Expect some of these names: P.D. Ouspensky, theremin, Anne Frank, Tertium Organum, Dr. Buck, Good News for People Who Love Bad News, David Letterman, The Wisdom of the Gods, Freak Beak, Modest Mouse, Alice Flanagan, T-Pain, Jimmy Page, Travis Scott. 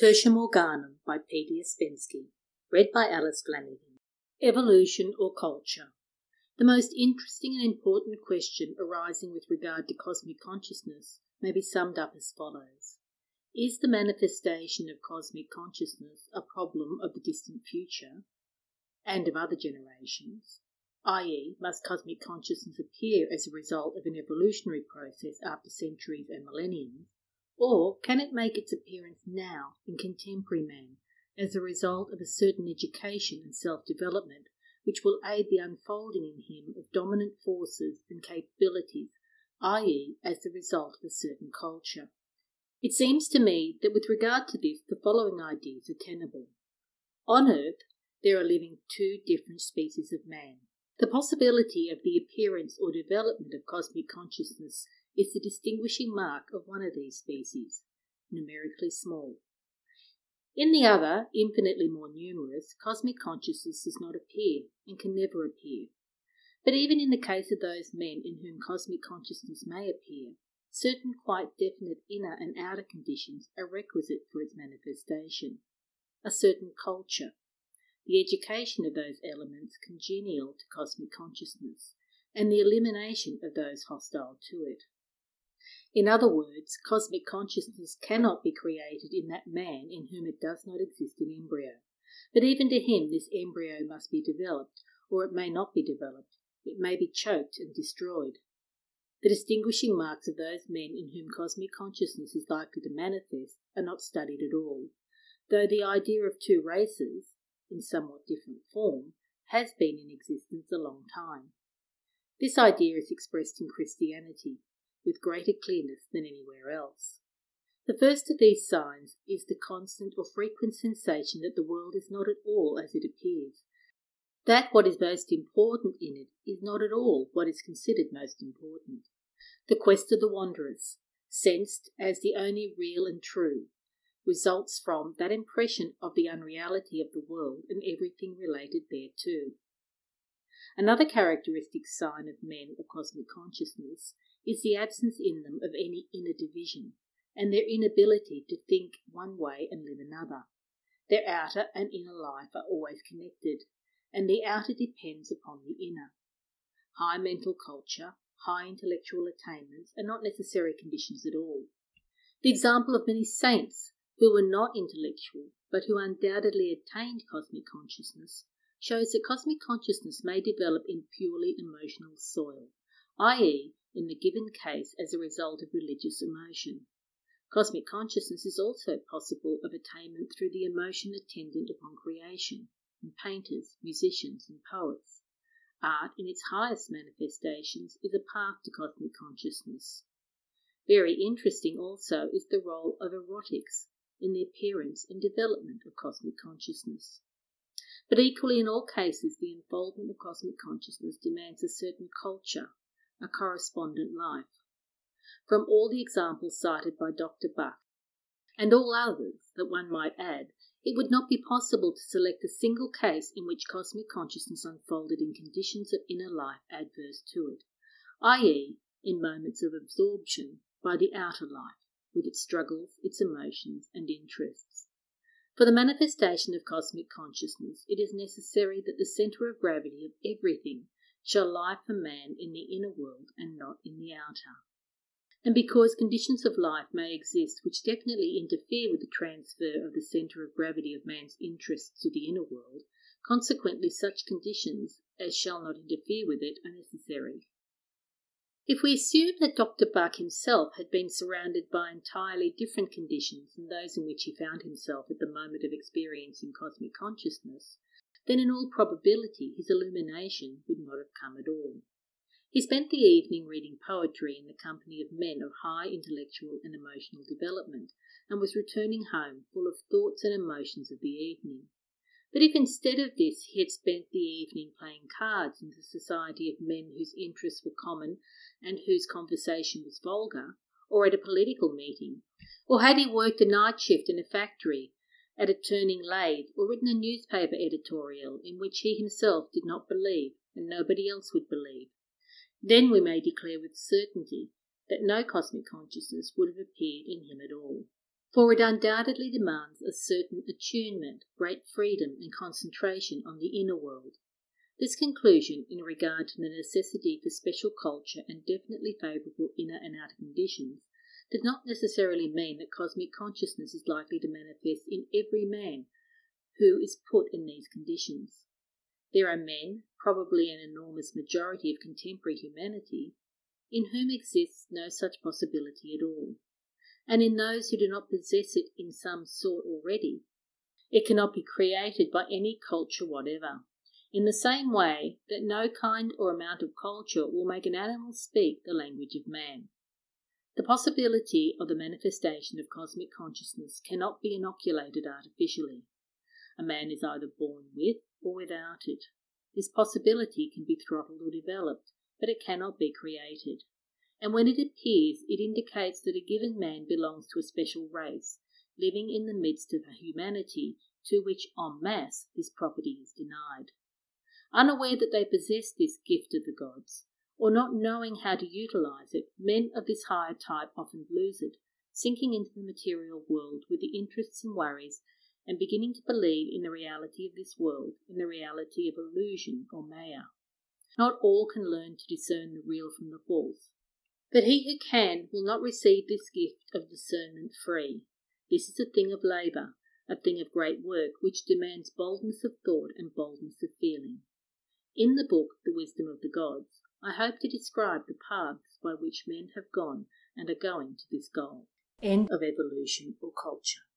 Tertium Organum by P.D. Ouspensky, read by Alice Flanagan. Evolution or culture? The most interesting and important question arising with regard to cosmic consciousness may be summed up as follows. Is the manifestation of cosmic consciousness a problem of the distant future and of other generations? i.e., must cosmic consciousness appear as a result of an evolutionary process after centuries and millenniums, or can it make its appearance now in contemporary man as a result of a certain education and self-development which will aid the unfolding in him of dominant forces and capabilities, i.e., as the result of a certain culture? It seems to me that with regard to this, the following ideas are tenable. On Earth, there are living two different species of man. The possibility of the appearance or development of cosmic consciousness is the distinguishing mark of one of these species, numerically small. In the other, infinitely more numerous, cosmic consciousness does not appear and can never appear. But even in the case of those men in whom cosmic consciousness may appear, certain quite definite inner and outer conditions are requisite for its manifestation. A certain culture. The education of those elements congenial to cosmic consciousness, and the elimination of those hostile to it. In other words, cosmic consciousness cannot be created in that man in whom it does not exist in embryo, but even to him this embryo must be developed, or it may not be developed, it may be choked and destroyed. The distinguishing marks of those men in whom cosmic consciousness is likely to manifest are not studied at all, though the idea of two races, in somewhat different form, has been in existence a long time. This idea is expressed in Christianity with greater clearness than anywhere else. The first of these signs is the constant or frequent sensation that the world is not at all as it appears, that what is most important in it is not at all what is considered most important. The quest of the wanderers, sensed as the only real and true, results from that impression of the unreality of the world and everything related thereto. Another characteristic sign of men of cosmic consciousness is the absence in them of any inner division, and their inability to think one way and live another. Their outer and inner life are always connected, and the outer depends upon the inner. High mental culture, high intellectual attainments are not necessary conditions at all. The example of many saints who were not intellectual, but who undoubtedly attained cosmic consciousness, shows that cosmic consciousness may develop in purely emotional soil, i.e., in the given case as a result of religious emotion. Cosmic consciousness is also possible of attainment through the emotion attendant upon creation, in painters, musicians, and poets. Art, in its highest manifestations, is a path to cosmic consciousness. Very interesting also is the role of erotics in the appearance and development of cosmic consciousness. But equally in all cases, the unfoldment of cosmic consciousness demands a certain culture, a correspondent life. From all the examples cited by Dr. Buck, and all others that one might add, it would not be possible to select a single case in which cosmic consciousness unfolded in conditions of inner life adverse to it, i.e., in moments of absorption by the outer life, with its struggles, its emotions, and interests. For the manifestation of cosmic consciousness, it is necessary that the centre of gravity of everything shall lie for man in the inner world and not in the outer. And because conditions of life may exist which definitely interfere with the transfer of the centre of gravity of man's interests to the inner world, consequently such conditions as shall not interfere with it are necessary. If we assume that Dr. Buck himself had been surrounded by entirely different conditions than those in which he found himself at the moment of experiencing cosmic consciousness, then in all probability his illumination would not have come at all. He spent the evening reading poetry in the company of men of high intellectual and emotional development, and was returning home full of thoughts and emotions of the evening. But if instead of this he had spent the evening playing cards in the society of men whose interests were common and whose conversation was vulgar, or at a political meeting, or had he worked a night shift in a factory at a turning lathe, or written a newspaper editorial in which he himself did not believe and nobody else would believe, then we may declare with certainty that no cosmic consciousness would have appeared in him at all. for it undoubtedly demands a certain attunement, great freedom and concentration on the inner world. This conclusion in regard to the necessity for special culture and definitely favourable inner and outer conditions does not necessarily mean that cosmic consciousness is likely to manifest in every man who is put in these conditions. There are men, probably an enormous majority of contemporary humanity, in whom exists no such possibility at all, and in those who do not possess it in some sort already. It cannot be created by any culture whatever, in the same way that no kind or amount of culture will make an animal speak the language of man. The possibility of the manifestation of cosmic consciousness cannot be inoculated artificially. A man is either born with or without it. This possibility can be throttled or developed, but it cannot be created. And when it appears, it indicates that a given man belongs to a special race, living in the midst of a humanity to which en masse this property is denied. Unaware that they possess this gift of the gods, or not knowing how to utilize it, men of this higher type often lose it, sinking into the material world with the interests and worries and beginning to believe in the reality of this world, in the reality of illusion or maya. Not all can learn to discern the real from the false, but he who can will not receive this gift of discernment free. This is a thing of labour, a thing of great work, which demands boldness of thought and boldness of feeling. In the book, The Wisdom of the Gods, I hope to describe the paths by which men have gone and are going to this goal, end of evolution or culture.